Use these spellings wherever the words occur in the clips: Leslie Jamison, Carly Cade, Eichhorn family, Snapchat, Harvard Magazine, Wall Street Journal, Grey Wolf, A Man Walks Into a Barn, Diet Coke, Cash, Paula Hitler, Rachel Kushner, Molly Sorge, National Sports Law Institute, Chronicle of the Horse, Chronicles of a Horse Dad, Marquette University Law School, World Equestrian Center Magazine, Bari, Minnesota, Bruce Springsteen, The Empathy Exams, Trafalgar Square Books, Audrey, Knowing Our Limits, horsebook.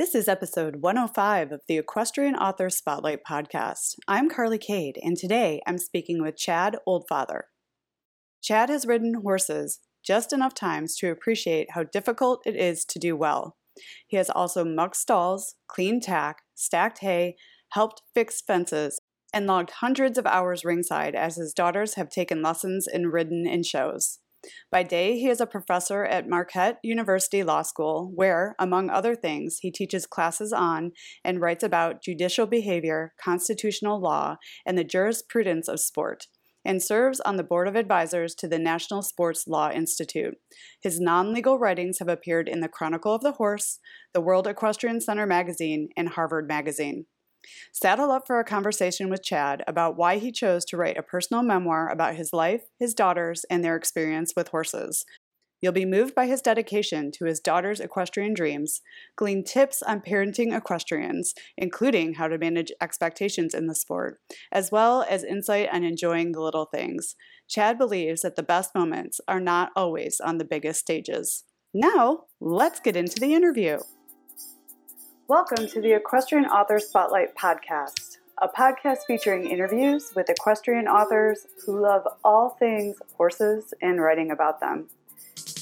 This is episode 105 of the Equestrian Author Spotlight Podcast. I'm Carly Cade, and today I'm speaking with Chad Oldfather. Chad has ridden horses just enough times to appreciate how difficult it is to do well. He has also mucked stalls, cleaned tack, stacked hay, helped fix fences, and logged hundreds of hours ringside as his daughters have taken lessons and ridden in shows. By day, he is a professor at Marquette University Law School, where, among other things, he teaches classes on and writes about judicial behavior, constitutional law, and the jurisprudence of sport, and serves on the board of advisors to the National Sports Law Institute. His non-legal writings have appeared in the Chronicle of the Horse, the World Equestrian Center Magazine, and Harvard Magazine. Saddle up for a conversation with Chad about why he chose to write a personal memoir about his life, his daughters, and their experience with horses. You'll be moved by his dedication to his daughters' equestrian dreams, glean tips on parenting equestrians, including how to manage expectations in the sport, as well as insight on enjoying the little things. Chad believes that the best moments are not always on the biggest stages. Now, let's get into the interview. Welcome to the Equestrian Author Spotlight Podcast, a podcast featuring interviews with equestrian authors who love all things horses and writing about them.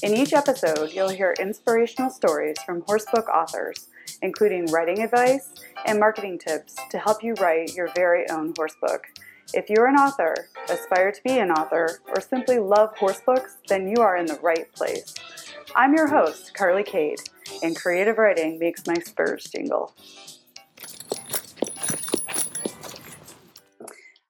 In each episode, you'll hear inspirational stories from horsebook authors, including writing advice and marketing tips to help you write your very own horsebook. If you're an author, aspire to be an author, or simply love horsebooks, then you are in the right place. I'm your host, Carly Cade, and creative writing makes my spurs jingle.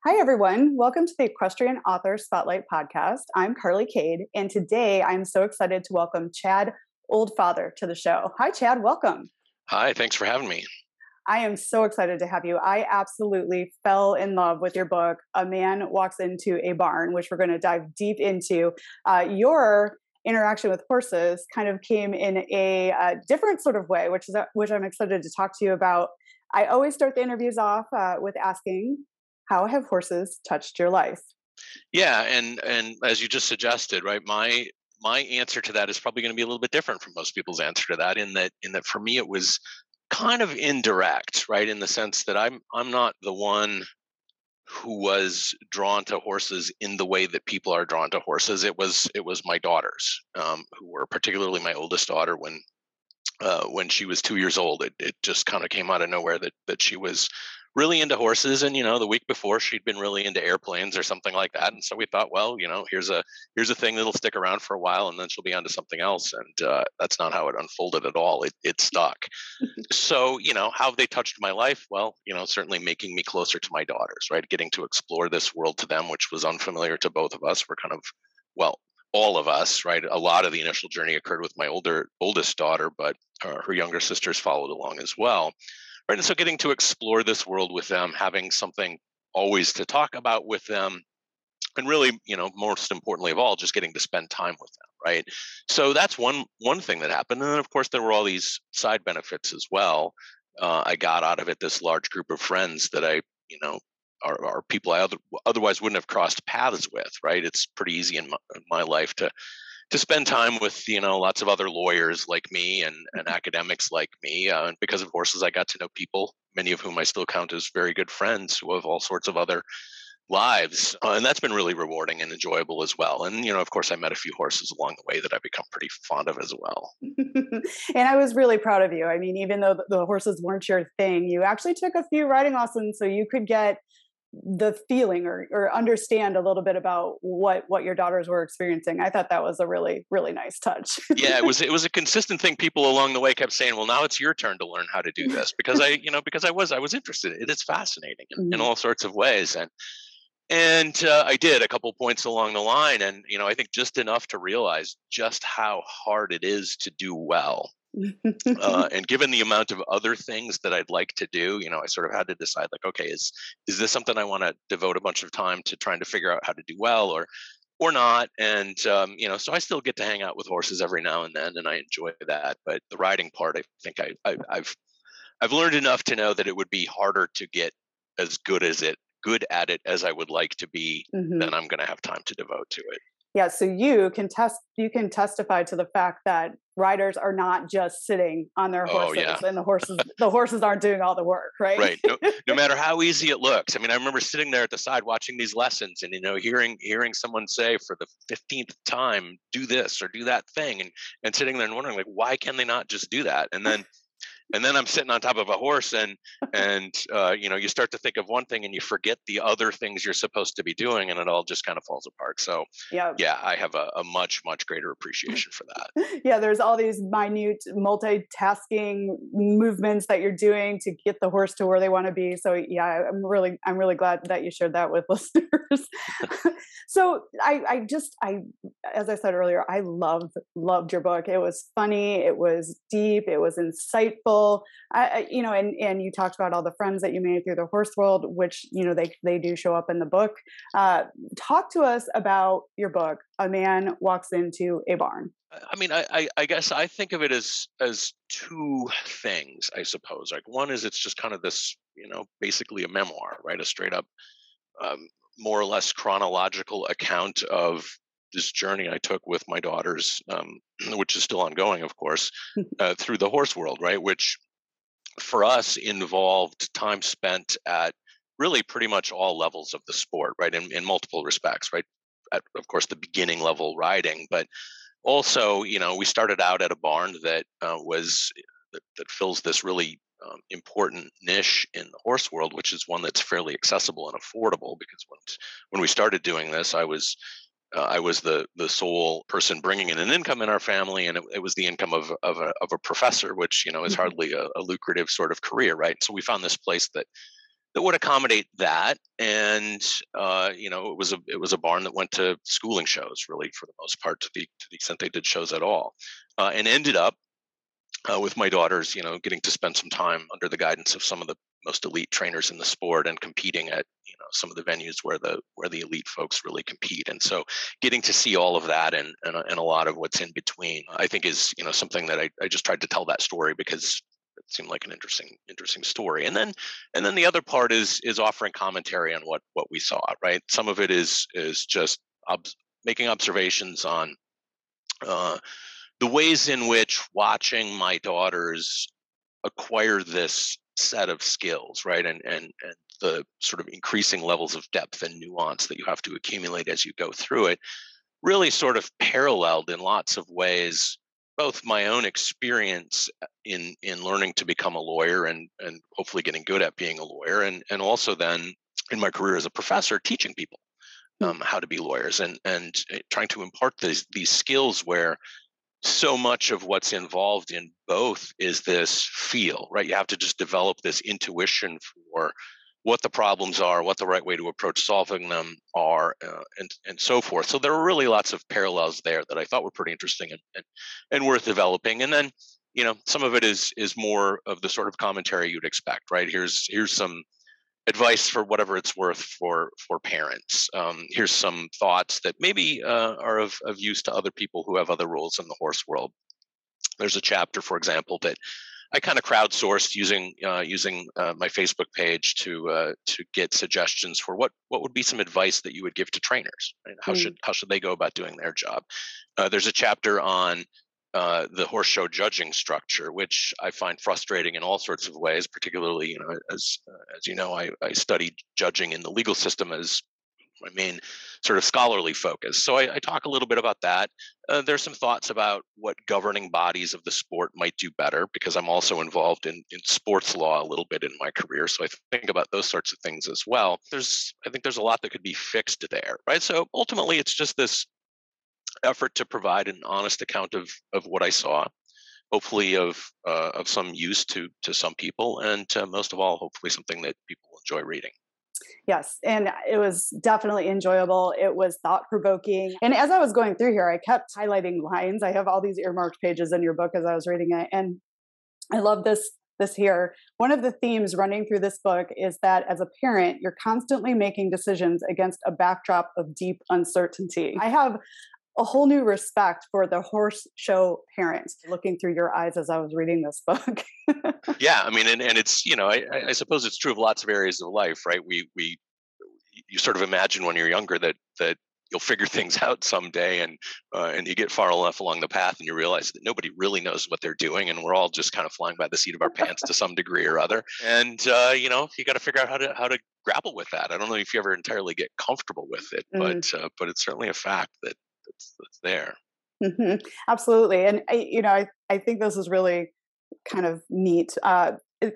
Hi, everyone. Welcome to the Equestrian Author Spotlight Podcast. I'm Carly Cade, and today I'm so excited to welcome Chad Oldfather to the show. Hi, Chad. Welcome. Hi. Thanks for having me. I am so excited to have you. I absolutely fell in love with your book, A Man Walks Into a Barn, which we're going to dive deep into. Your interaction with horses kind of came in a different sort of way, which I'm excited to talk to you about. I always start the interviews off with asking, how have horses touched your life? Yeah, and as you just suggested, right, my answer to that is probably going to be a little bit different from most people's answer to that, in that for me it was kind of indirect, right, in the sense that I'm not the one who was drawn to horses in the way that people are drawn to horses. It was my daughters, who were, particularly my oldest daughter, when she was 2 years old. It just kind of came out of nowhere that she was really into horses. And, you know, the week before she'd been really into airplanes or something like that. And so we thought, well, you know, here's a thing that'll stick around for a while and then she'll be onto something else. And that's not how it unfolded at all. It stuck. So, you know, how have they touched my life? Well, you know, certainly making me closer to my daughters, right? Getting to explore this world to them, which was unfamiliar to both of us. We're kind of, well, all of us, right? A lot of the initial journey occurred with my oldest daughter, but her younger sisters followed along as well. Right, and so getting to explore this world with them, having something always to talk about with them, and really, you know, most importantly of all, just getting to spend time with them, right? So that's one thing that happened. And then, of course, there were all these side benefits as well. I got out of it this large group of friends that I, you know, are people I otherwise wouldn't have crossed paths with, right? It's pretty easy in my life to spend time with, you know, lots of other lawyers like me and academics like me. And because of horses, I got to know people, many of whom I still count as very good friends, who have all sorts of other lives. And that's been really rewarding and enjoyable as well. And, you know, of course, I met a few horses along the way that I've become pretty fond of as well. And I was really proud of you. I mean, even though the horses weren't your thing, you actually took a few riding lessons so you could get the feeling or understand a little bit about what your daughters were experiencing. I thought that was a really, really nice touch. Yeah, it was a consistent thing. People along the way kept saying, well, now it's your turn to learn how to do this, because I was interested. It is fascinating in all sorts of ways. And I did a couple points along the line. And, you know, I think just enough to realize just how hard it is to do well. And given the amount of other things that I'd like to do, you know, I sort of had to decide, like, okay, is this something I want to devote a bunch of time to trying to figure out how to do well or not? And, you know, so I still get to hang out with horses every now and then, and I enjoy that. But the riding part, I think I've learned enough to know that it would be harder to get as good at it as I would like to be, than I'm going to have time to devote to it. Yeah, so you can testify to the fact that riders are not just sitting on their horses and the horses aren't doing all the work, right? Right. No matter how easy it looks. I mean, I remember sitting there at the side watching these lessons and, you know, hearing someone say for the 15th time, do this or do that thing, and sitting there and wondering, like, why can they not just do that? And then I'm sitting on top of a horse and you know, you start to think of one thing and you forget the other things you're supposed to be doing, and it all just kind of falls apart. So yeah, I have a much, much greater appreciation for that. Yeah. There's all these minute multitasking movements that you're doing to get the horse to where they want to be. So yeah, I'm really glad that you shared that with listeners. So I as I said earlier, I loved your book. It was funny. It was deep. It was insightful. You know, and you talked about all the friends that you made through the horse world, which, you know, they do show up in the book. Talk to us about your book, A Man Walks Into a Barn. I mean, I guess I think of it as two things, I suppose. Like, one is it's just kind of this, you know, basically a memoir, right? A straight up, more or less chronological account of this journey I took with my daughters, which is still ongoing, of course, through the horse world, right? Which for us involved time spent at really pretty much all levels of the sport, right? In multiple respects, right? At, of course, the beginning level riding, but also, you know, we started out at a barn that fills this really important niche in the horse world, which is one that's fairly accessible and affordable, because when we started doing this, I was the sole person bringing in an income in our family, and it was the income of a professor, which, you know, is hardly a lucrative sort of career, right? So we found this place that would accommodate that, and you know, it was a barn that went to schooling shows, really, for the most part, to the extent they did shows at all, and ended up with my daughters, you know, getting to spend some time under the guidance of some of the most elite trainers in the sport, and competing at, you know, some of the venues where the elite folks really compete. And so getting to see all of that and a lot of what's in between, I think, is, you know, something that I just tried to tell that story because it seemed like an interesting story. And then the other part is offering commentary on what we saw, right? Some of it is just making observations on the ways in which watching my daughters acquire this set of skills, right, and the sort of increasing levels of depth and nuance that you have to accumulate as you go through it, really sort of paralleled in lots of ways both my own experience in learning to become a lawyer and hopefully getting good at being a lawyer, and also then in my career as a professor teaching people how to be lawyers and trying to impart these skills where so much of what's involved in both is this feel, right? You have to just develop this intuition for what the problems are, what the right way to approach solving them are, and so forth. So there were really lots of parallels there that I thought were pretty interesting and worth developing. And then, you know, some of it is more of the sort of commentary you'd expect, right? Here's some advice for whatever it's worth for parents. Here's some thoughts that maybe are of use to other people who have other roles in the horse world. There's a chapter, for example, that I kind of crowdsourced using my Facebook page to get suggestions for what would be some advice that you would give to trainers, right? How should they go about doing their job? There's a chapter on the horse show judging structure, which I find frustrating in all sorts of ways, particularly, you know, as you know, I studied judging in the legal system as my main sort of scholarly focus. So I talk a little bit about that. There's some thoughts about what governing bodies of the sport might do better, because I'm also involved in sports law a little bit in my career. So I think about those sorts of things as well. I think there's a lot that could be fixed there, right? So ultimately, it's just this effort to provide an honest account of what I saw, hopefully of some use to some people, and most of all, hopefully something that people will enjoy reading. Yes, and it was definitely enjoyable. It was thought-provoking. And as I was going through here, I kept highlighting lines. I have all these earmarked pages in your book as I was reading it, and I love this here. One of the themes running through this book is that as a parent, you're constantly making decisions against a backdrop of deep uncertainty. I have a whole new respect for the horse show parents looking through your eyes as I was reading this book. Yeah. I mean, and it's, you know, I suppose it's true of lots of areas of life, right? You sort of imagine when you're younger that you'll figure things out someday, and you get far enough along the path and you realize that nobody really knows what they're doing, and we're all just kind of flying by the seat of our pants to some degree or other. And you know, you got to figure out how to grapple with that. I don't know if you ever entirely get comfortable with it, but it's certainly a fact that that's there. Mm-hmm. Absolutely, and I think this is really kind of neat.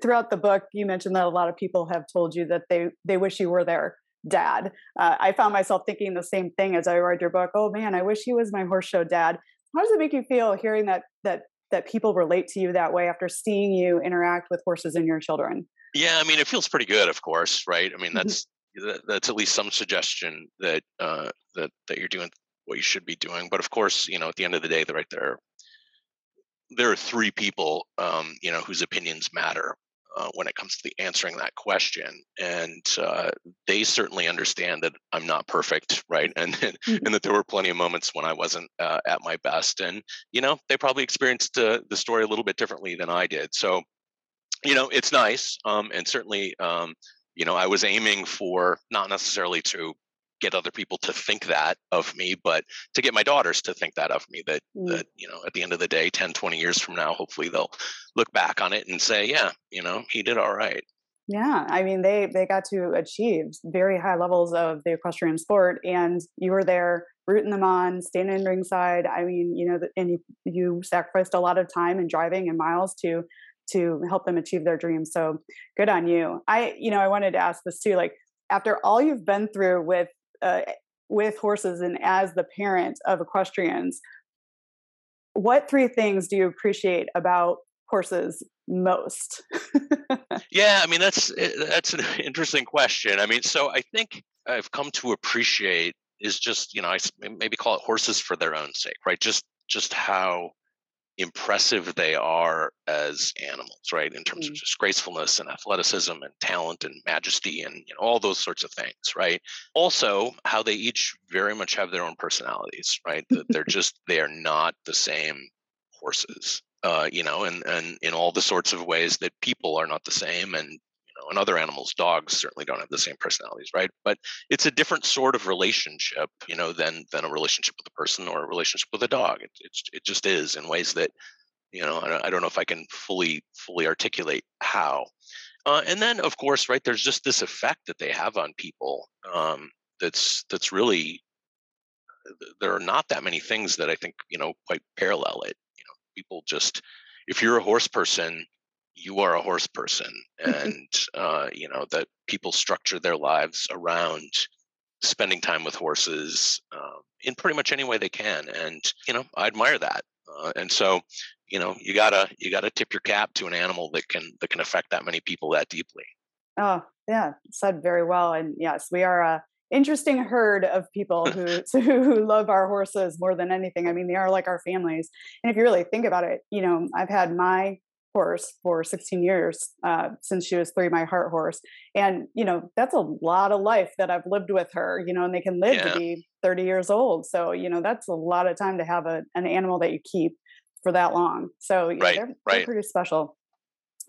Throughout the book, you mentioned that a lot of people have told you that they wish you were their dad. I found myself thinking the same thing as I read your book. Oh man, I wish he was my horse show dad. How does it make you feel hearing that people relate to you that way after seeing you interact with horses and your children? Yeah, I mean, it feels pretty good, of course, right? I mean, that's at least some suggestion that that you're doing what you should be doing. But of course, you know, at the end of the day, they're right there. There are three people, whose opinions matter when it comes to the answering that question, and they certainly understand that I'm not perfect, right? And that there were plenty of moments when I wasn't at my best, and you know, they probably experienced the story a little bit differently than I did. So, you know, it's nice, and certainly, I was aiming for not necessarily to get other people to think that of me, but to get my daughters to think that of me, that, you know, at the end of the day, 10, 20 years from now, hopefully they'll look back on it and say, yeah, you know, he did all right. Yeah. I mean, they got to achieve very high levels of the equestrian sport, and you were there rooting them on, standing in ringside. I mean, you know, and you sacrificed a lot of time and driving and miles to help them achieve their dreams. So good on you. I wanted to ask this too, like, after all you've been through with horses and as the parent of equestrians, what three things do you appreciate about horses most? Yeah, I mean, that's an interesting question. I mean, so I think I've come to appreciate is just, you know, I maybe call it horses for their own sake, right? Just how impressive they are as animals, right? In terms of just gracefulness and athleticism and talent and majesty and, you know, all those sorts of things, right? Also, how they each very much have their own personalities, right? They're not the same horses, and in all the sorts of ways that people are not the same, and and other animals, dogs certainly don't have the same personalities, right? But it's a different sort of relationship, you know, than a relationship with a person or a relationship with a dog. It just is, in ways that, you know, I don't know if I can fully articulate how. And then, of course, right, there's just this effect that they have on people. That's really, there are not that many things that I think, you know, quite parallel it. You know, people just, if you're a horse person, you are a horse person, and that people structure their lives around spending time with horses in pretty much any way they can. And, you know, I admire that. And so, you know, you gotta tip your cap to an animal that can affect that many people that deeply. Oh yeah. Said very well. And yes, we are a interesting herd of people who love our horses more than anything. I mean, they are like our families. And if you really think about it, you know, I've had my horse for 16 years, since she was 3, my heart horse. And, you know, that's a lot of life that I've lived with her, you know, and they can live to be 30 years old. So, you know, that's a lot of time to have an animal that you keep for that long. So they're pretty special,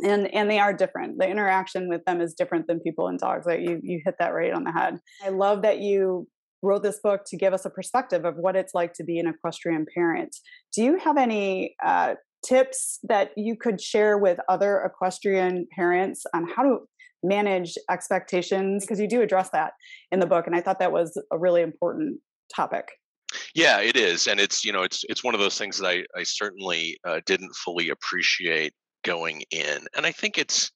and they are different. The interaction with them is different than people and dogs. Like you hit that right on the head. I love that you wrote this book to give us a perspective of what it's like to be an equestrian parent. Do you have any, tips that you could share with other equestrian parents on how to manage expectations? Because you do address that in the book, and I thought that was a really important topic. Yeah, it is. And it's, you know, it's one of those things that I certainly didn't fully appreciate going in. And I think it's,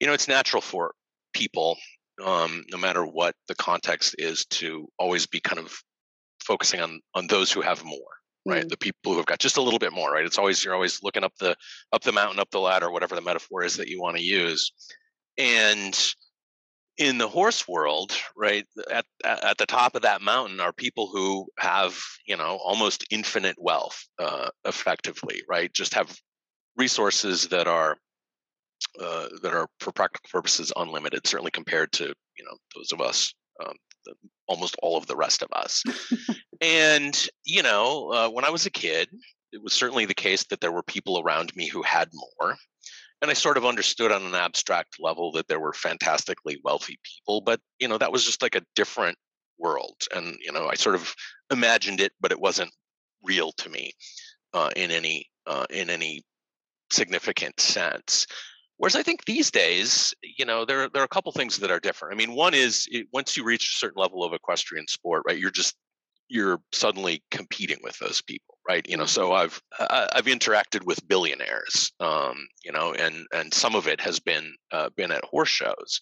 you know, it's natural for people, no matter what the context is, to always be kind of focusing on those who have more. Right. The people who have got just a little bit more, right? It's always, you're always looking up the mountain, up the ladder, whatever the metaphor is that you want to use. And in the horse world, right, at the top of that mountain are people who have, you know, almost infinite wealth, effectively, right? Just have resources that are for practical purposes unlimited, certainly compared to, you know, those of us, almost all of the rest of us. And, you know, when I was a kid, it was certainly the case that there were people around me who had more. And I sort of understood on an abstract level that there were fantastically wealthy people, but, you know, that was just like a different world. And, you know, I sort of imagined it, but it wasn't real to me in any significant sense. Whereas I think these days, you know, there are a couple things that are different. I mean, one is once you reach a certain level of equestrian sport, right, you're suddenly competing with those people, right? You know, so I've interacted with billionaires, you know, and some of it has been at horse shows.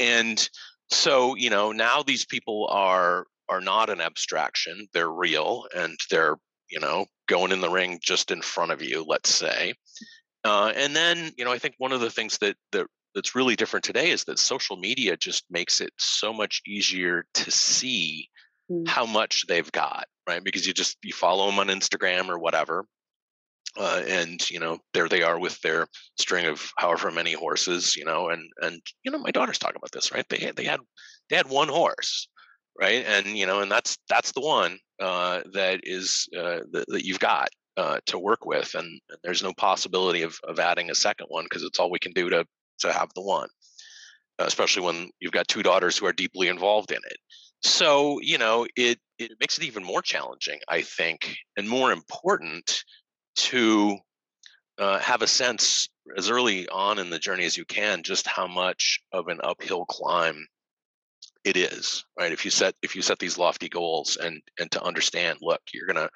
And so, you know, now these people are not an abstraction, they're real, and they're, you know, going in the ring just in front of you, let's say. And then, you know, I think one of the things that's really different today is that social media just makes it so much easier to see how much they've got, right? Because you follow them on Instagram or whatever. And, you know, there they are with their string of however many horses, you know, and, you know, my daughter's talking about this, right? They had one horse, right? And, you know, and that's the one that is that you've got to work with. And there's no possibility of adding a second one, because it's all we can do to have the one, especially when you've got two daughters who are deeply involved in it. So, you know, it makes it even more challenging, I think, and more important to have a sense as early on in the journey as you can, just how much of an uphill climb it is, right? If you set these lofty goals and to understand, look, you're going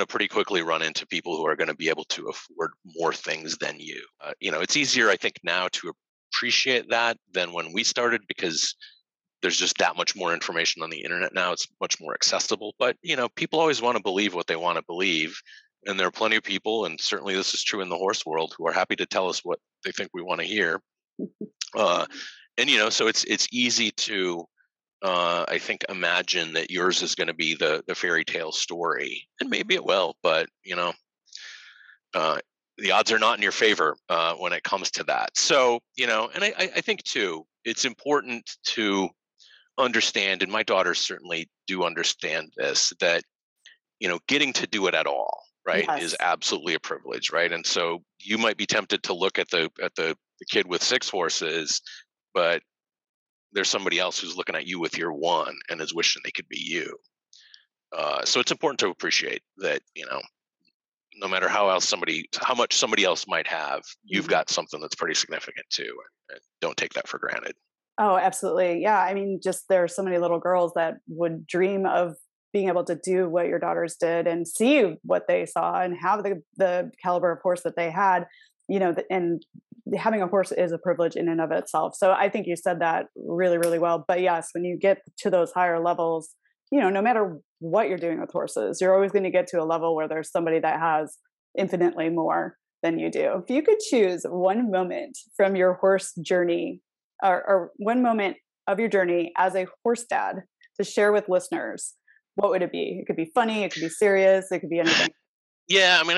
to pretty quickly run into people who are going to be able to afford more things than you. You know, it's easier, I think, now to appreciate that than when we started, because there's just that much more information on the internet now. It's much more accessible, but, you know, people always want to believe what they want to believe. And there are plenty of people, and certainly this is true in the horse world, who are happy to tell us what they think we want to hear. And, you know, so it's easy to, I think, imagine that yours is going to be the fairy tale story, and maybe it will, but, you know, the odds are not in your favor when it comes to that. So, you know, and I think too, it's important to understand, and my daughters certainly do understand this, that, you know, getting to do it at all, right, yes, is absolutely a privilege, right? And so you might be tempted to look at the kid with six horses, but there's somebody else who's looking at you with your one and is wishing they could be you. So it's important to appreciate that, you know, no matter how much somebody else might have, you've got something that's pretty significant too. And don't take that for granted. Oh, absolutely. Yeah. I mean, just there are so many little girls that would dream of being able to do what your daughters did and see what they saw and have the caliber of horse that they had, you know, and having a horse is a privilege in and of itself. So I think you said that really, really well. But yes, when you get to those higher levels, you know, no matter what you're doing with horses, you're always going to get to a level where there's somebody that has infinitely more than you do. If you could choose one moment from your horse journey or one moment of your journey as a horse dad to share with listeners, what would it be? It could be funny. It could be serious. It could be anything. Yeah. I mean,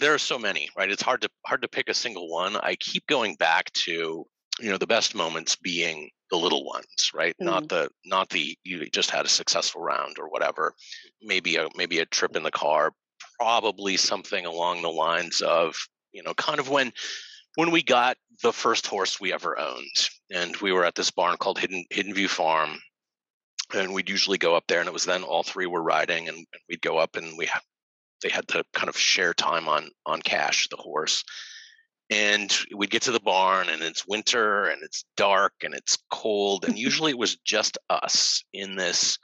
there are so many, right? It's hard to pick a single one. I keep going back to, you know, the best moments being the little ones, right? Mm-hmm. Not the you just had a successful round or whatever. Maybe a trip in the car, probably something along the lines of, you know, kind of when we got the first horse we ever owned, and we were at this barn called Hidden View Farm, and we'd usually go up there, and it was then all three were riding, and we'd go up, and they had to kind of share time on Cash, the horse. And we'd get to the barn, and it's winter, and it's dark, and it's cold, and usually it was just us in this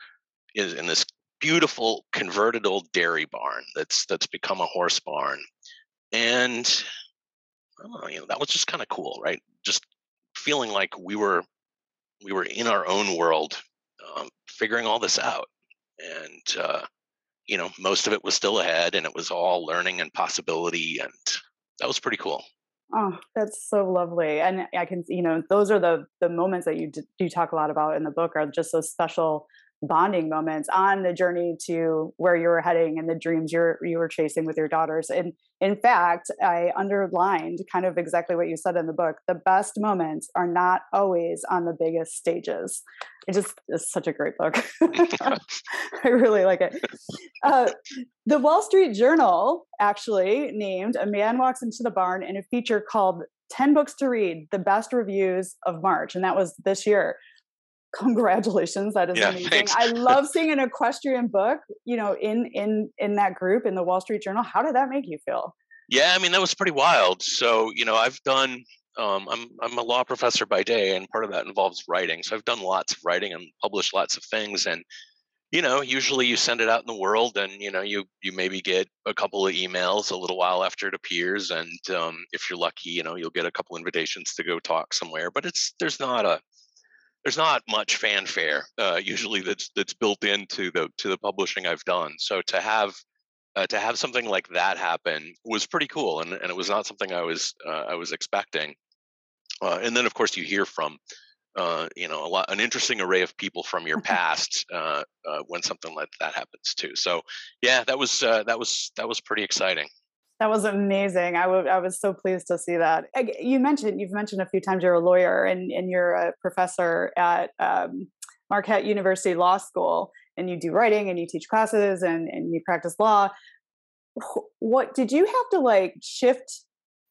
beautiful converted old dairy barn that's become a horse barn. And, oh, you know, that was just kind of cool, right? Just feeling like we were in our own world, figuring all this out, and you know, most of it was still ahead, and it was all learning and possibility, and that was pretty cool. Oh, that's so lovely. And I can, you know, those are the moments that you talk a lot about in the book, are just those special bonding moments on the journey to where you were heading and the dreams you were chasing with your daughters. And in fact, I underlined kind of exactly what you said in the book. The best moments are not always on the biggest stages. It just is such a great book. I really like it. The Wall Street Journal actually named A Man Walks Into the Barn in a feature called 10 Books to Read, the Best Reviews of March. And that was this year. Congratulations. That is amazing. Thanks. I love seeing an equestrian book, you know, in that group in the Wall Street Journal. How did that make you feel? Yeah, I mean, that was pretty wild. So, you know, I've done, I'm a law professor by day, and part of that involves writing. So I've done lots of writing and published lots of things. And, you know, usually you send it out in the world and, you know, you maybe get a couple of emails a little while after it appears. And if you're lucky, you know, you'll get a couple invitations to go talk somewhere, but there's not much fanfare usually that's built into the publishing I've done. So to have something like that happen was pretty cool, and it was not something I was expecting. And then of course you hear from you know, an interesting array of people from your past when something like that happens too. So yeah, that was pretty exciting. That was amazing. I was so pleased to see that. You've mentioned a few times you're a lawyer and you're a professor at Marquette University Law School, and you do writing and you teach classes and you practice law. What did you have to like shift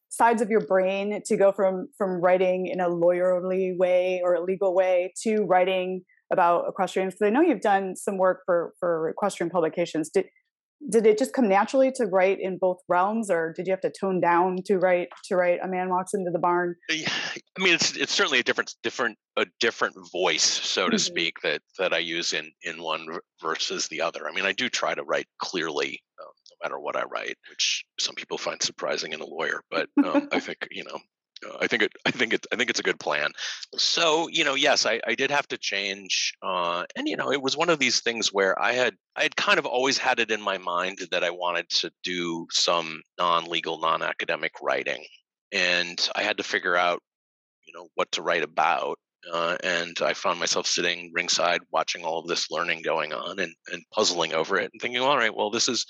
sides of your brain to go from writing in a lawyerly way or a legal way to writing about equestrians? Because I know you've done some work for equestrian publications. Did it just come naturally to write in both realms, or did you have to tone down to write A Man Walks Into the Barn? Yeah, I mean, it's certainly a different voice, so to speak, that I use in one versus the other. I mean, I do try to write clearly, no matter what I write, which some people find surprising in a lawyer, but I think, you know, I think it's a good plan. So, you know, yes, I did have to change. And, you know, it was one of these things where I had kind of always had it in my mind that I wanted to do some non-legal, non-academic writing. And I had to figure out, you know, what to write about. And I found myself sitting ringside, watching all of this learning going on and puzzling over it and thinking, all right, well, this is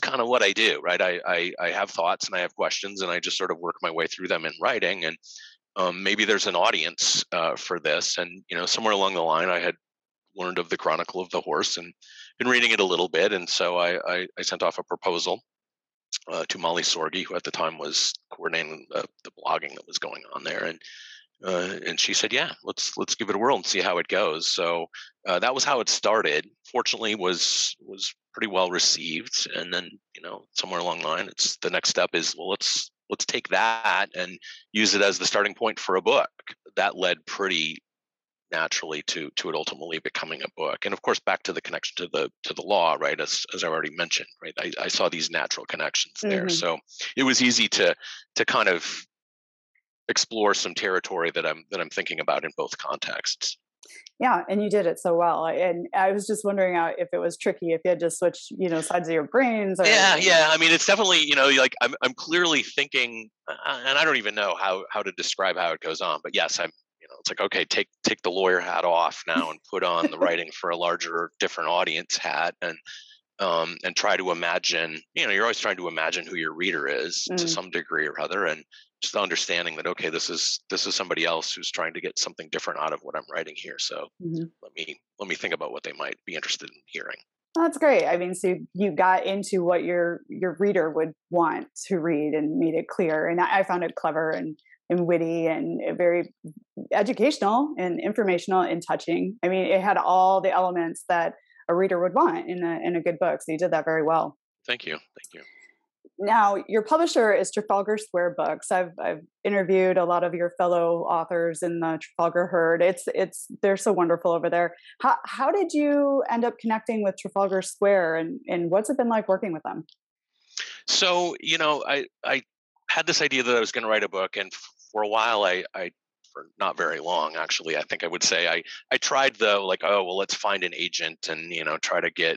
kind of what I do, right? I have thoughts and I have questions, and I just sort of work my way through them in writing. And maybe there's an audience for this. And, you know, somewhere along the line, I had learned of the Chronicle of the Horse and been reading it a little bit. And so I sent off a proposal to Molly Sorge, who at the time was coordinating the blogging that was going on there. And she said, yeah, let's give it a whirl and see how it goes. So that was how it started. Fortunately, was pretty well received. And then, you know, somewhere along the line, it's the next step is, well, let's take that and use it as the starting point for a book. That led pretty naturally to it ultimately becoming a book. And of course, back to the connection to the law, right? As I already mentioned, right? I saw these natural connections there. Mm-hmm. So it was easy to kind of explore some territory that I'm thinking about in both contexts. Yeah, and you did it so well. And I was just wondering if it was tricky, if you had to switch, you know, sides of your brains. Or yeah. I mean, it's definitely, you know, like I'm clearly thinking, and I don't even know how to describe how it goes on. But yes, I'm, you know, it's like, okay, take the lawyer hat off now and put on the writing for a larger, different audience hat, and try to imagine. You know, you're always trying to imagine who your reader is to some degree or other, and just understanding that, okay, this is somebody else who's trying to get something different out of what I'm writing here. So let me think about what they might be interested in hearing. That's great. I mean, so you got into what your reader would want to read and made it clear. And I found it clever and witty and very educational and informational and touching. I mean, it had all the elements that a reader would want in a good book. So you did that very well. Thank you. Now, your publisher is Trafalgar Square Books. I've interviewed a lot of your fellow authors in the Trafalgar herd. They're so wonderful over there. How did you end up connecting with Trafalgar Square, and what's it been like working with them? So, you know, I had this idea that I was going to write a book, and for a while I for not very long, actually, I think I would say I tried the like, oh, well, let's find an agent and, you know, try to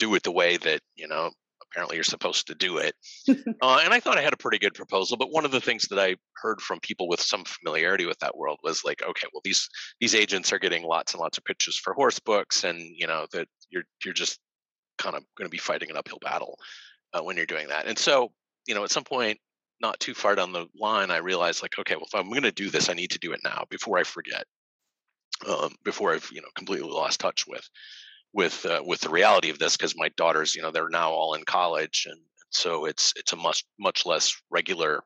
do it the way that, you know, apparently you're supposed to do it. And I thought I had a pretty good proposal, but one of the things that I heard from people with some familiarity with that world was like, okay, well, these agents are getting lots and lots of pitches for horse books. And, you know, that you're just kind of going to be fighting an uphill battle when you're doing that. And so, you know, at some point, not too far down the line, I realized like, okay, well, if I'm going to do this, I need to do it now before I forget, before I've, you know, completely lost touch with the reality of this, because my daughters, you know, they're now all in college, and so it's a much less regular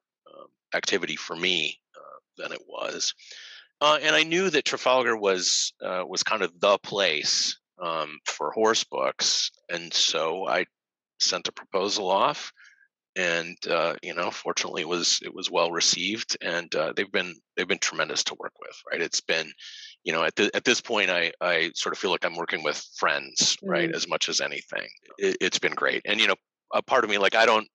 activity for me than it was. And I knew that Trafalgar was kind of the place for horse books, and so I sent a proposal off, and fortunately, it was well received, and they've been tremendous to work with. Right, it's been, at this point, I sort of feel like I'm working with friends, right, mm-hmm. as much as anything. It's been great, and a part of me, like I don't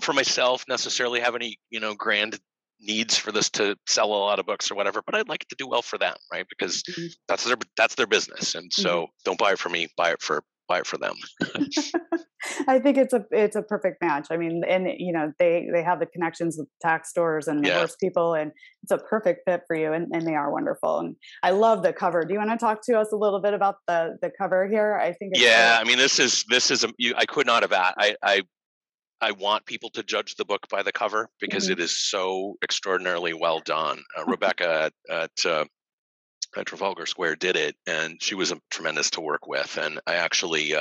for myself necessarily have any grand needs for this to sell a lot of books or whatever, but I'd like it to do well for them, right? Because mm-hmm. that's their business, and so mm-hmm. don't buy it for me, buy it for them. I think it's a perfect match. I mean, and they have the connections with tax stores and the horse people, and it's a perfect fit for you. And they are wonderful. And I love the cover. Do you want to talk to us a little bit about the cover here? I think great. I mean, I could not have asked. I want people to judge the book by the cover because mm-hmm. it is so extraordinarily well done. Rebecca at Trafalgar Square did it, and she was tremendous to work with. And I actually,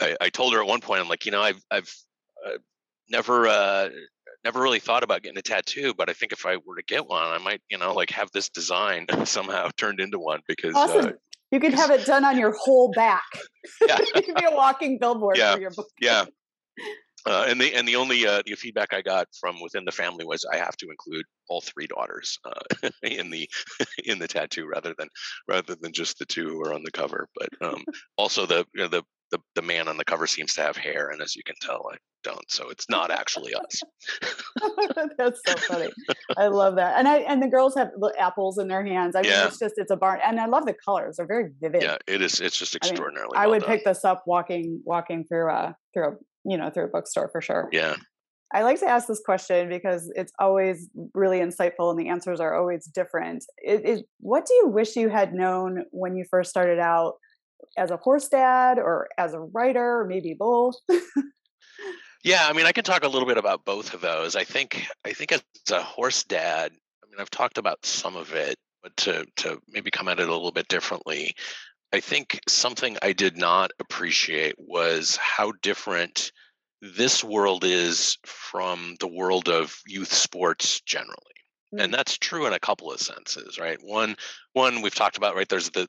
I told her at one point, I'm like, I've never really thought about getting a tattoo, but I think if I were to get one, I might, have this design somehow turned into one because. Awesome. You could have it done on your whole back. Yeah. It could be a walking billboard for your book. Yeah. And the only the feedback I got from within the family was I have to include all three daughters in the tattoo rather than just the two who are on the cover. But also the man on the cover seems to have hair, and as you can tell, I don't. So it's not actually us. That's so funny. I love that. And the girls have apples in their hands. I mean, it's a barn, and I love the colors. They're very vivid. Yeah, it is. It's just extraordinarily. I would pick this up walking through a through a bookstore for sure. Yeah. I like to ask this question because it's always really insightful and the answers are always different. What do you wish you had known when you first started out as a horse dad or as a writer, or maybe both? Yeah. I mean, I can talk a little bit about both of those. I think as a horse dad, I mean, I've talked about some of it, but to maybe come at it a little bit differently, I think something I did not appreciate was how different this world is from the world of youth sports generally. Mm-hmm. And that's true in a couple of senses, right? One we've talked about, right? There's the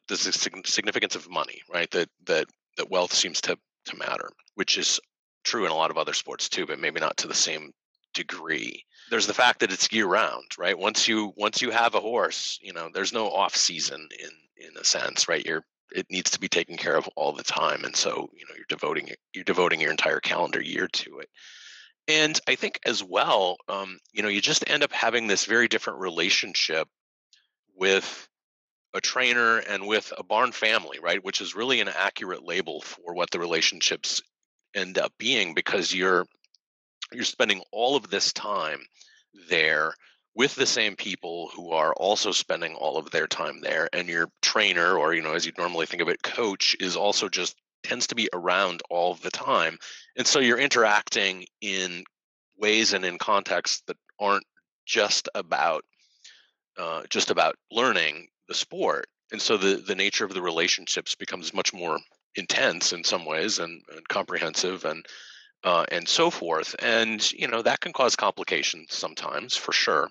significance of money, right? That wealth seems to matter, which is true in a lot of other sports too, but maybe not to the same degree. There's the fact that it's year round, right? Once you have a horse, there's no off season in a sense, right? It needs to be taken care of all the time, and so you're devoting your entire calendar year to it. And I think as well, you just end up having this very different relationship with a trainer and with a barn family, right? Which is really an accurate label for what the relationships end up being, because you're spending all of this time there with the same people who are also spending all of their time there. And your trainer, or, as you'd normally think of it, coach, is also just tends to be around all the time. And so you're interacting in ways and in contexts that aren't just about learning the sport. And so the nature of the relationships becomes much more intense in some ways and comprehensive and so forth. And, that can cause complications sometimes, for sure.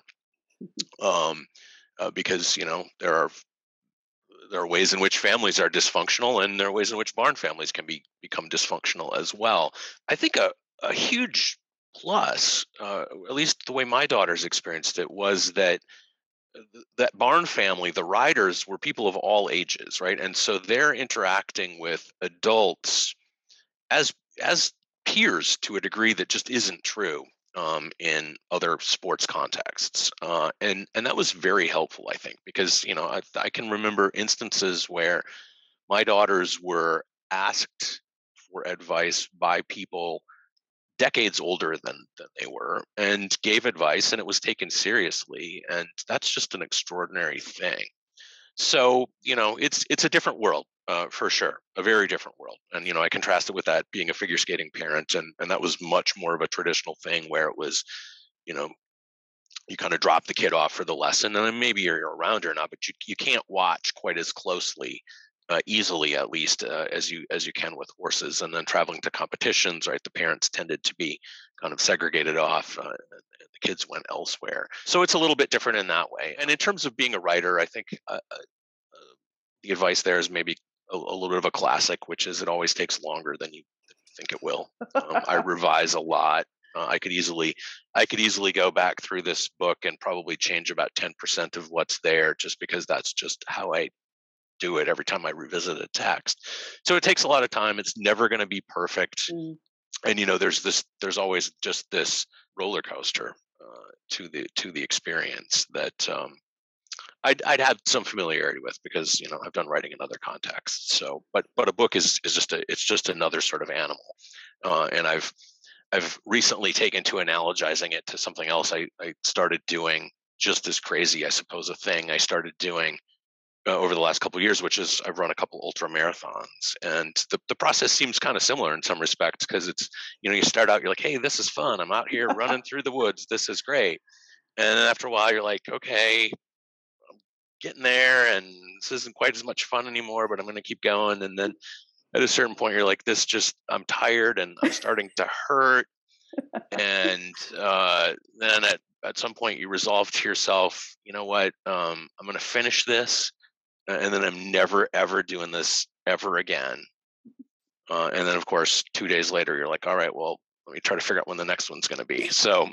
Because, there are ways in which families are dysfunctional, and there are ways in which barn families can become dysfunctional as well. I think a huge plus, at least the way my daughters experienced it, was that barn family, the riders, were people of all ages, right? And so they're interacting with adults as peers to a degree that just isn't true in other sports contexts, and that was very helpful, I think, because I can remember instances where my daughters were asked for advice by people decades older than they were, and gave advice, and it was taken seriously, and that's just an extraordinary thing. So it's a different world. For sure, a very different world. And, I contrast it with that being a figure skating parent, and that was much more of a traditional thing where it was, you kind of drop the kid off for the lesson, and then maybe you're around or not, but you can't watch quite as closely easily, at least as you can with horses. And then traveling to competitions, right? The parents tended to be kind of segregated off. The kids went elsewhere. So it's a little bit different in that way. And in terms of being a writer, I think the advice there is maybe a little bit of a classic, which is it always takes longer than you think it will. I revise a lot. I could easily go back through this book and probably change about 10% of what's there, just because that's just how I do it every time I revisit a text. So it takes a lot of time. It's never going to be perfect. Mm. And there's always just this roller coaster to the experience that I'd have some familiarity with, because I've done writing in other contexts. So, but a book is just another sort of animal, and I've recently taken to analogizing it to something else I started doing, just as crazy, I suppose, a thing I started doing over the last couple of years, which is I've run a couple ultra marathons. And the process seems kind of similar in some respects, because it's, you start out, you're like, hey, this is fun. I'm out here running through the woods. This is great. And then after a while, you're like, okay, I'm getting there, and this isn't quite as much fun anymore, but I'm going to keep going. And then at a certain point, you're like, I'm tired and I'm starting to hurt. And then at some point you resolve to yourself, you know what, I'm going to finish this, and then I'm never, ever doing this ever again. And then, of course, 2 days later, you're like, all right, well, let me try to figure out when the next one's going to be. So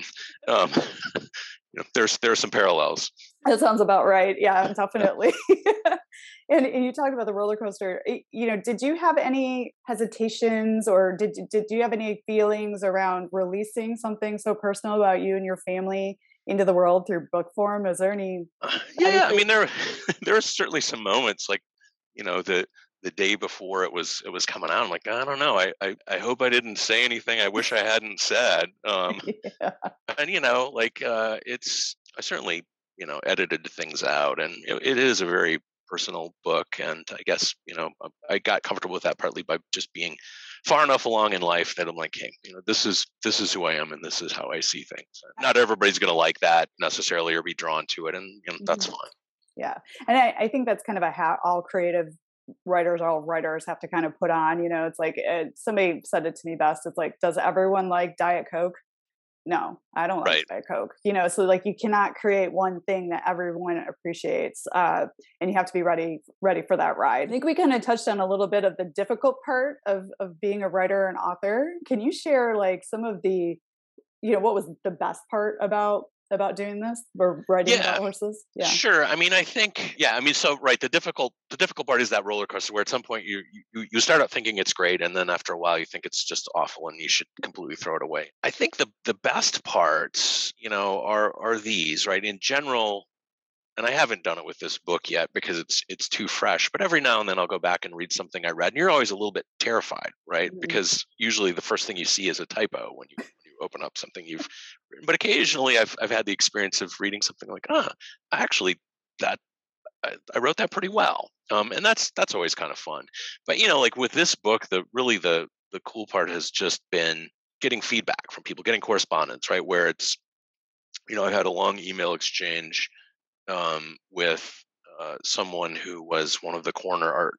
there are some parallels. That sounds about right. Yeah, definitely. And you talked about the roller coaster. Did you have any hesitations, or did you have any feelings around releasing something so personal about you and your family into the world through book form? Is there any? Yeah, I mean, there are certainly some moments, like the day before it was coming out, I'm like, I don't know. I hope I didn't say anything I wish I hadn't said. Yeah. And I certainly edited things out, and it is a very personal book. And I guess, I got comfortable with that partly by just being far enough along in life that I'm like, hey, this is who I am, and this is how I see things. Not everybody's going to like that necessarily, or be drawn to it. And that's fine. Yeah. And I think that's kind of a hat all creative writers, all writers have to kind of put on, it's like, somebody said it to me best. It's like, does everyone like Diet Coke? No, I don't like Diet Coke, so like you cannot create one thing that everyone appreciates, and you have to be ready for that ride. I think we kind of touched on a little bit of the difficult part of being a writer and author. Can you share like some of the, what was the best part about doing this, or riding about horses? Yeah, sure. I mean, I think, so the difficult part is that roller coaster, where at some point you start out thinking it's great, and then after a while you think it's just awful and you should completely throw it away. I think the best parts, are these, right? In general, and I haven't done it with this book yet because it's too fresh, but every now and then I'll go back and read something I read, and you're always a little bit terrified, right? Mm-hmm. Because usually the first thing you see is a typo when you open up something you've written. But occasionally I've had the experience of reading something like, I wrote that pretty well. And that's always kind of fun. But like with this book, the cool part has just been getting feedback from people, getting correspondence, right? Where it's, I had a long email exchange with someone who was one of the corner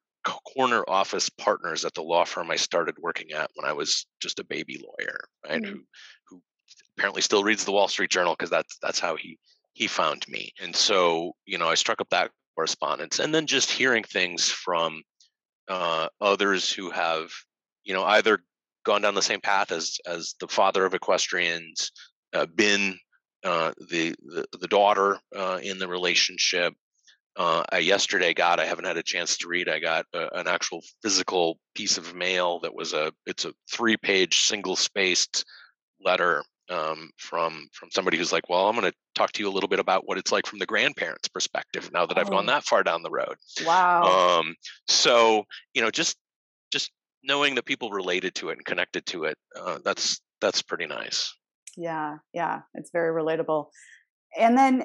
office partners at the law firm I started working at when I was just a baby lawyer, right? Mm-hmm. Who apparently still reads the Wall Street Journal, because that's how he found me. And so, I struck up that correspondence, and then just hearing things from others who have, either gone down the same path as the father of equestrians, been the daughter in the relationship. I haven't had a chance to read, I got an actual physical piece of mail that was it's a 3-page single spaced letter from somebody who's like, well, I'm going to talk to you a little bit about what it's like from the grandparents' perspective now that I've gone that far down the road. Wow. So, just knowing that people related to it and connected to it, that's pretty nice. Yeah. Yeah. It's very relatable. And then,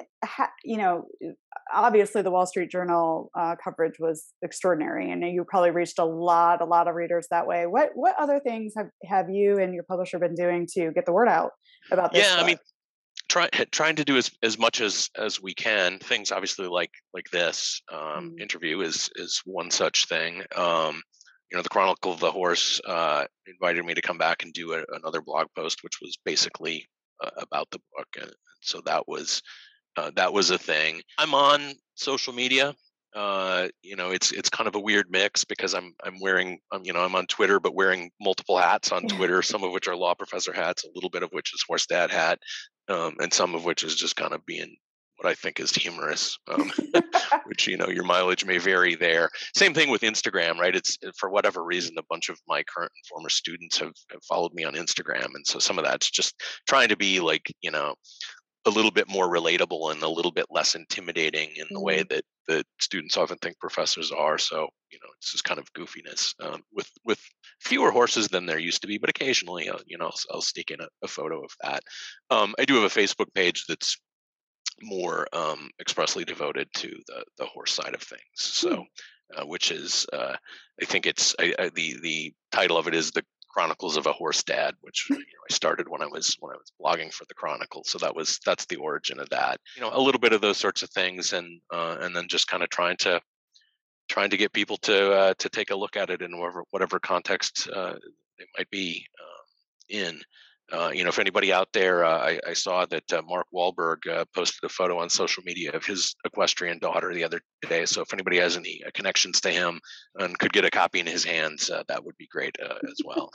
obviously the Wall Street Journal coverage was extraordinary, and you probably reached a lot of readers that way. What other things have you and your publisher been doing to get the word out about this book? I mean, trying to do as much as we can. Things obviously like this interview is one such thing. You know, the Chronicle of the Horse invited me to come back and do another blog post, which was basically about the book. And so that was a thing. I'm on social media. You know, it's kind of a weird mix because I'm on Twitter, but wearing multiple hats on Twitter, some of which are law professor hats, a little bit of which is horse dad hat, and some of which is just kind of being what I think is humorous, which, you know, your mileage may vary there. Same thing with Instagram, right? It's, for whatever reason, a bunch of my current and former students have followed me on Instagram. And so some of that's just trying to be like, you know, a little bit more relatable and a little bit less intimidating in the way that the students often think professors are. So, you know, it's just kind of goofiness with fewer horses than there used to be, but occasionally, you know, I'll sneak in a photo of that. I do have a Facebook page that's more expressly devoted to the horse side of things. So, which is, I think it's the title of it is the Chronicles of a Horse Dad, which, you know, I started when I was blogging for the Chronicle. So that's the origin of that. You know, a little bit of those sorts of things, and then just kind of trying to get people to take a look at it in whatever context it might be in. You know, if anybody out there, I saw that Mark Wahlberg posted a photo on social media of his equestrian daughter the other day. So if anybody has any connections to him and could get a copy in his hands, that would be great as well.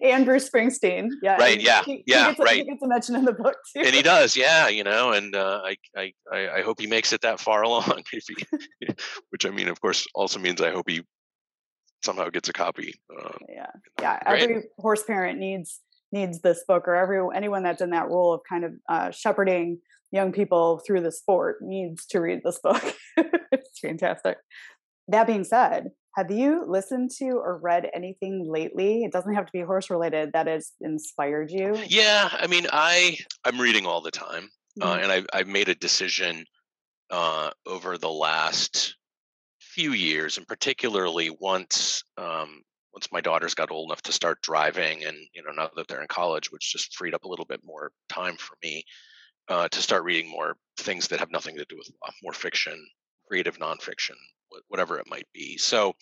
And Bruce Springsteen. Yeah. Right. Yeah. He gets a mention in the book too. And he does. Yeah. You know, and I hope he makes it that far along, which, I mean, of course, also means I hope he somehow gets a copy. Yeah. Yeah. Every horse parent needs this book, or anyone that's in that role of kind of shepherding young people through the sport needs to read this book. It's fantastic. That being said, have you listened to or read anything lately? It doesn't have to be horse related that has inspired you. Yeah. I mean, I'm reading all the time. And I've made a decision over the last few years, and particularly once my daughters got old enough to start driving, and, you know, now that they're in college, which just freed up a little bit more time for me to start reading more things that have nothing to do with law, more fiction, creative nonfiction, whatever it might be. So,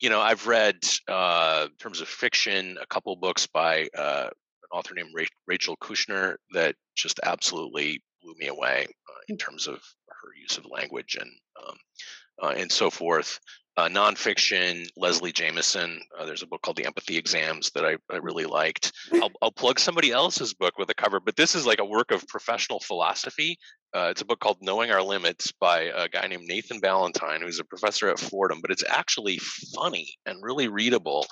you know, I've read, in terms of fiction, a couple books by an author named Rachel Kushner that just absolutely blew me away in terms of her use of language and so forth. Nonfiction, Leslie Jamison. There's a book called The Empathy Exams that I really liked. I'll plug somebody else's book with a cover, but this is like a work of professional philosophy. It's a book called Knowing Our Limits by a guy named Nathan Ballantyne, who's a professor at Fordham, but it's actually funny and really readable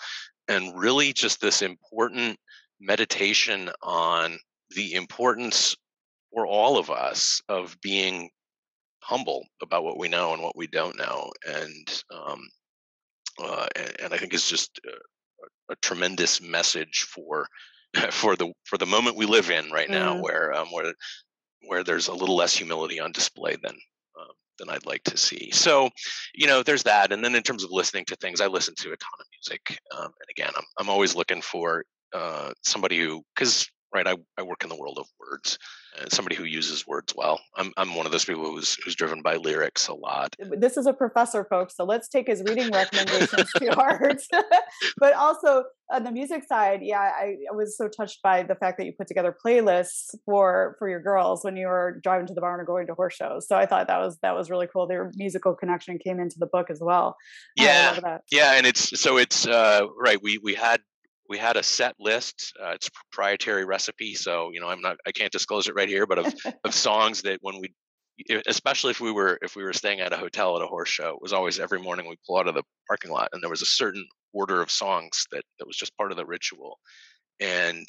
and really just this important meditation on the importance for all of us of being humble about what we know and what we don't know, and I think it's just a tremendous message for the moment we live in right now, where there's a little less humility on display than I'd like to see. So, you know, there's that. And then in terms of listening to things, I listen to a ton of music, and again, I'm always looking for somebody who, because right, I work in the world of words. Somebody who uses words well. I'm one of those people who's driven by lyrics a lot. This is a professor, folks, so let's take his reading recommendations to heart. But also on the music side, yeah, I was so touched by the fact that you put together playlists for your girls when you were driving to the barn or going to horse shows. So I thought that was really cool. Their musical connection came into the book as well. Yeah, I love that. Yeah, and it's right. We had a set list. It's a proprietary recipe, so, you know, I can't disclose it right here, but of songs that when we, especially if we were staying at a hotel at a horse show, it was always every morning we pull out of the parking lot, and there was a certain order of songs that was just part of the ritual. And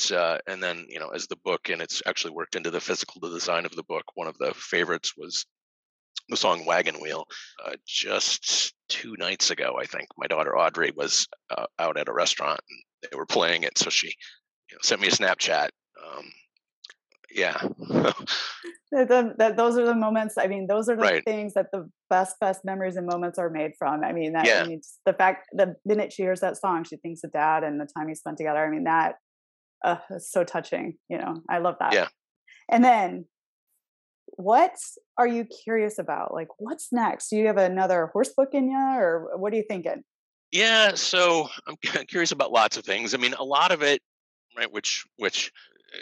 then, you know, as the book, and it's actually worked into the physical design of the book, one of the favorites was the song Wagon Wheel. Just 2 nights ago, I think, my daughter Audrey was out at a restaurant, and they were playing it, so she, you know, sent me a Snapchat. Yeah. Those are the moments. I mean, those are the things that the best memories and moments are made from. I mean, I mean, the fact, the minute she hears that song, she thinks of dad and the time he spent together. I mean, that is so touching. You know, I love that. Yeah. And then what are you curious about? Like, what's next? Do you have another horse book in you, or what are you thinking? Yeah, so I'm curious about lots of things. I mean, a lot of it, right, which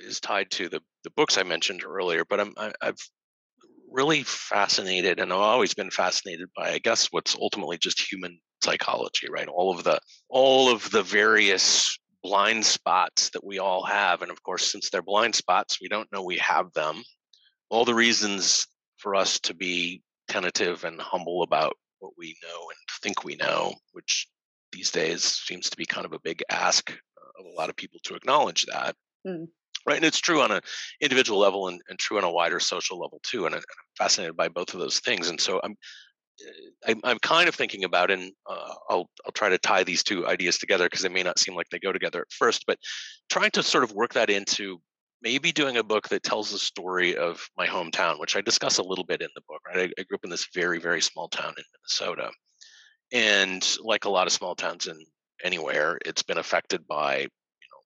is tied to the books I mentioned earlier, but I've really fascinated, and I've always been fascinated by, I guess, what's ultimately just human psychology, right? All of the various blind spots that we all have. And of course, since they're blind spots, we don't know we have them. All the reasons for us to be tentative and humble about what we know and think we know, which these days seems to be kind of a big ask of a lot of people to acknowledge that. Mm. Right. And it's true on an individual level and true on a wider social level, too. And I'm fascinated by both of those things. And so I'm kind of thinking about, and I'll try to tie these two ideas together because they may not seem like they go together at first, but trying to sort of work that into maybe doing a book that tells the story of my hometown, which I discuss a little bit in the book, right? I grew up in this very, very small town in Minnesota. And like a lot of small towns in anywhere, it's been affected by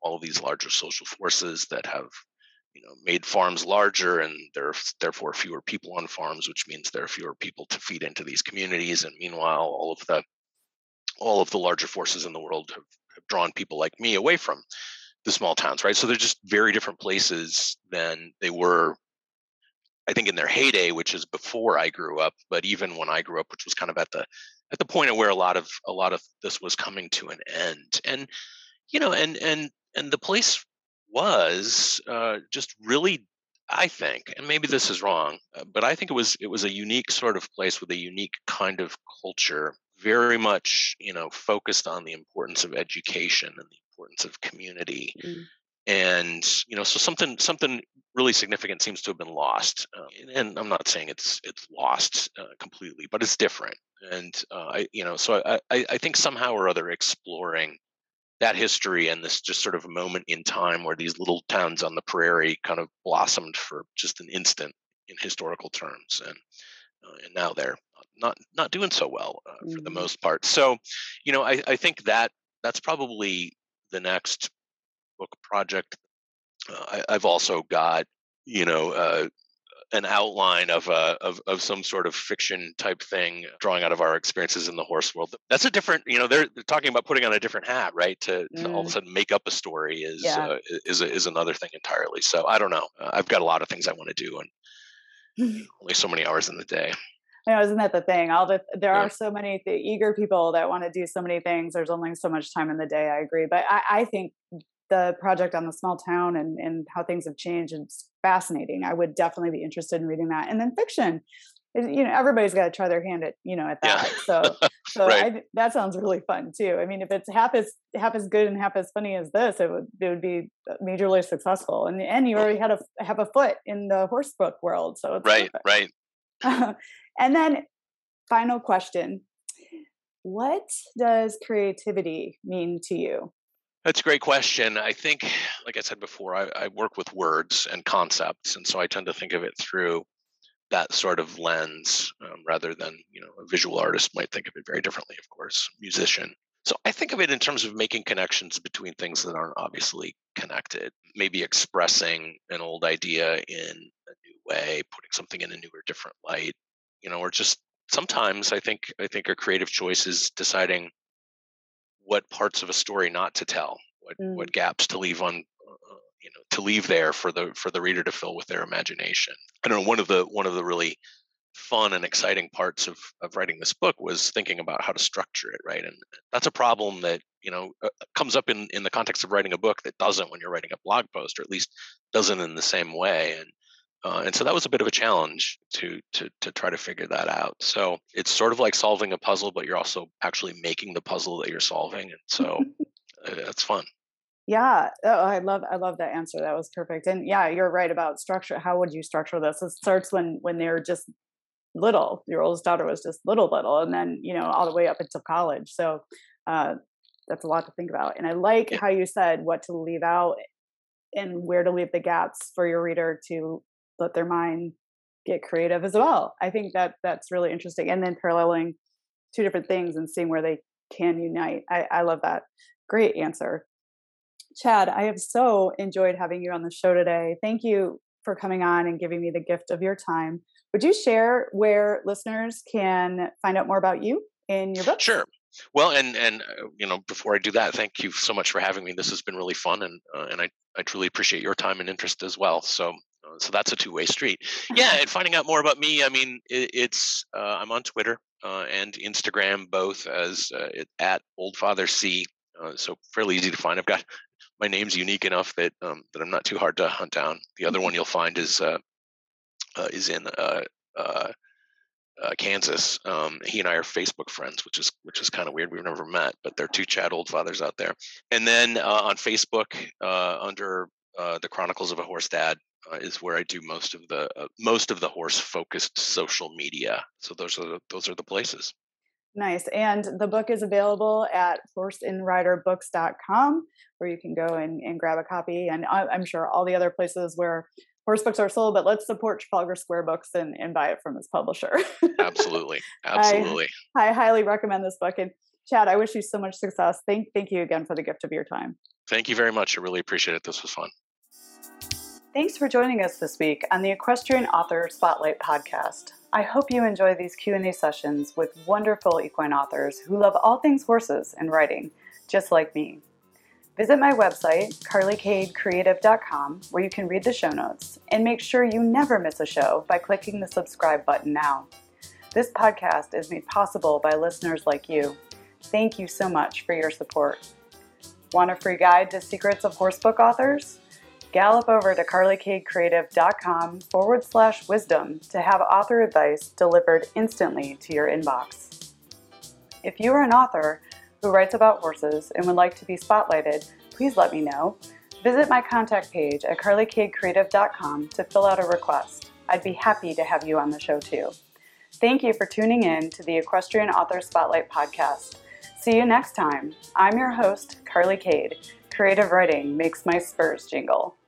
all of these larger social forces that have, made farms larger, and there are therefore fewer people on farms, which means there are fewer people to feed into these communities. And meanwhile, all of the larger forces in the world have drawn people like me away from the small towns, right? So they're just very different places than they were, I think, in their heyday, which is before I grew up. But even when I grew up, which was kind of at the point of where a lot of this was coming to an end, and and the place was just really, I think, and maybe this is wrong, but I think it was a unique sort of place with a unique kind of culture, very much, focused on the importance of education and the importance of community. Mm-hmm. And, so something really significant seems to have been lost. And I'm not saying it's lost completely, but it's different. And, so I think somehow or other exploring that history and this just sort of moment in time where these little towns on the prairie kind of blossomed for just an instant in historical terms, and now they're not doing so well for the most part. So, I think that's probably the next book project. I've also got an outline of some sort of fiction type thing drawing out of our experiences in the horse world. That's a different, they're talking about putting on a different hat, right? To all of a sudden make up a story is another thing entirely. So I don't know. I've got a lot of things I want to do, and only so many hours in the day. I know, isn't that the thing? There are so many eager people that want to do so many things. There's only so much time in the day. I agree. But I think the project on the small town and how things have changed is fascinating. I would definitely be interested in reading that. And then fiction, everybody's got to try their hand at that. Yeah. So right. That sounds really fun too. I mean, if it's half as good and half as funny as this, it would be majorly successful. And you already have a foot in the horse book world. So it's perfect. Right. And then final question, what does creativity mean to you? That's a great question. I think, like I said before, I work with words and concepts, and so I tend to think of it through that sort of lens, rather than, a visual artist might think of it very differently, of course, musician. So I think of it in terms of making connections between things that aren't obviously connected, maybe expressing an old idea in a new way, putting something in a new or different light, or just sometimes I think a creative choice is deciding what parts of a story not to tell, what gaps to leave on, to leave there for the reader to fill with their imagination. I don't know. One of the really fun and exciting parts of writing this book was thinking about how to structure it, right? And that's a problem that comes up in the context of writing a book that doesn't when you're writing a blog post, or at least doesn't in the same way. And so that was a bit of a challenge to try to figure that out. So it's sort of like solving a puzzle, but you're also actually making the puzzle that you're solving. And so that's fun. Yeah. Oh, I love that answer. That was perfect. And yeah, you're right about structure. How would you structure this? It starts when they're just little. Your oldest daughter was just little, and then, all the way up until college. So that's a lot to think about. And I like how you said what to leave out and where to leave the gaps for your reader to let their mind get creative as well. I think that's really interesting. And then paralleling two different things and seeing where they can unite. I love that. Great answer. Chad, I have so enjoyed having you on the show today. Thank you for coming on and giving me the gift of your time. Would you share where listeners can find out more about you and your book? Sure. Well, and before I do that, thank you so much for having me. This has been really fun, and I truly appreciate your time and interest as well. So that's a two-way street. Yeah, and finding out more about me, I mean, it's I'm on Twitter and Instagram, both as at OldfatherC, so fairly easy to find. I've got my name's unique enough that I'm not too hard to hunt down. The other one you'll find is in Kansas. He and I are Facebook friends, which is kind of weird. We've never met, but there are two Chad Oldfathers out there. And then on Facebook, under the Chronicles of a Horse Dad, is where I do most of the horse focused social media. So those are the places. Nice. And the book is available at horseandriderbooks.com, where you can go and grab a copy. And I'm sure all the other places where horse books are sold, but let's support Trafalgar Square Books and buy it from its publisher. Absolutely. I highly recommend this book. And Chad, I wish you so much success. Thank you again for the gift of your time. Thank you very much. I really appreciate it. This was fun. Thanks for joining us this week on the Equestrian Author Spotlight Podcast. I hope you enjoy these Q&A sessions with wonderful equine authors who love all things horses and writing, just like me. Visit my website, carlycadecreative.com, where you can read the show notes, and make sure you never miss a show by clicking the subscribe button now. This podcast is made possible by listeners like you. Thank you so much for your support. Want a free guide to secrets of horsebook authors? Gallop over to carlycadecreative.com/wisdom to have author advice delivered instantly to your inbox. If you are an author who writes about horses and would like to be spotlighted, please let me know. Visit my contact page at carlycadecreative.com to fill out a request. I'd be happy to have you on the show too. Thank you for tuning in to the Equestrian Author Spotlight Podcast. See you next time. I'm your host, Carly Cade. Creative writing makes my spurs jingle.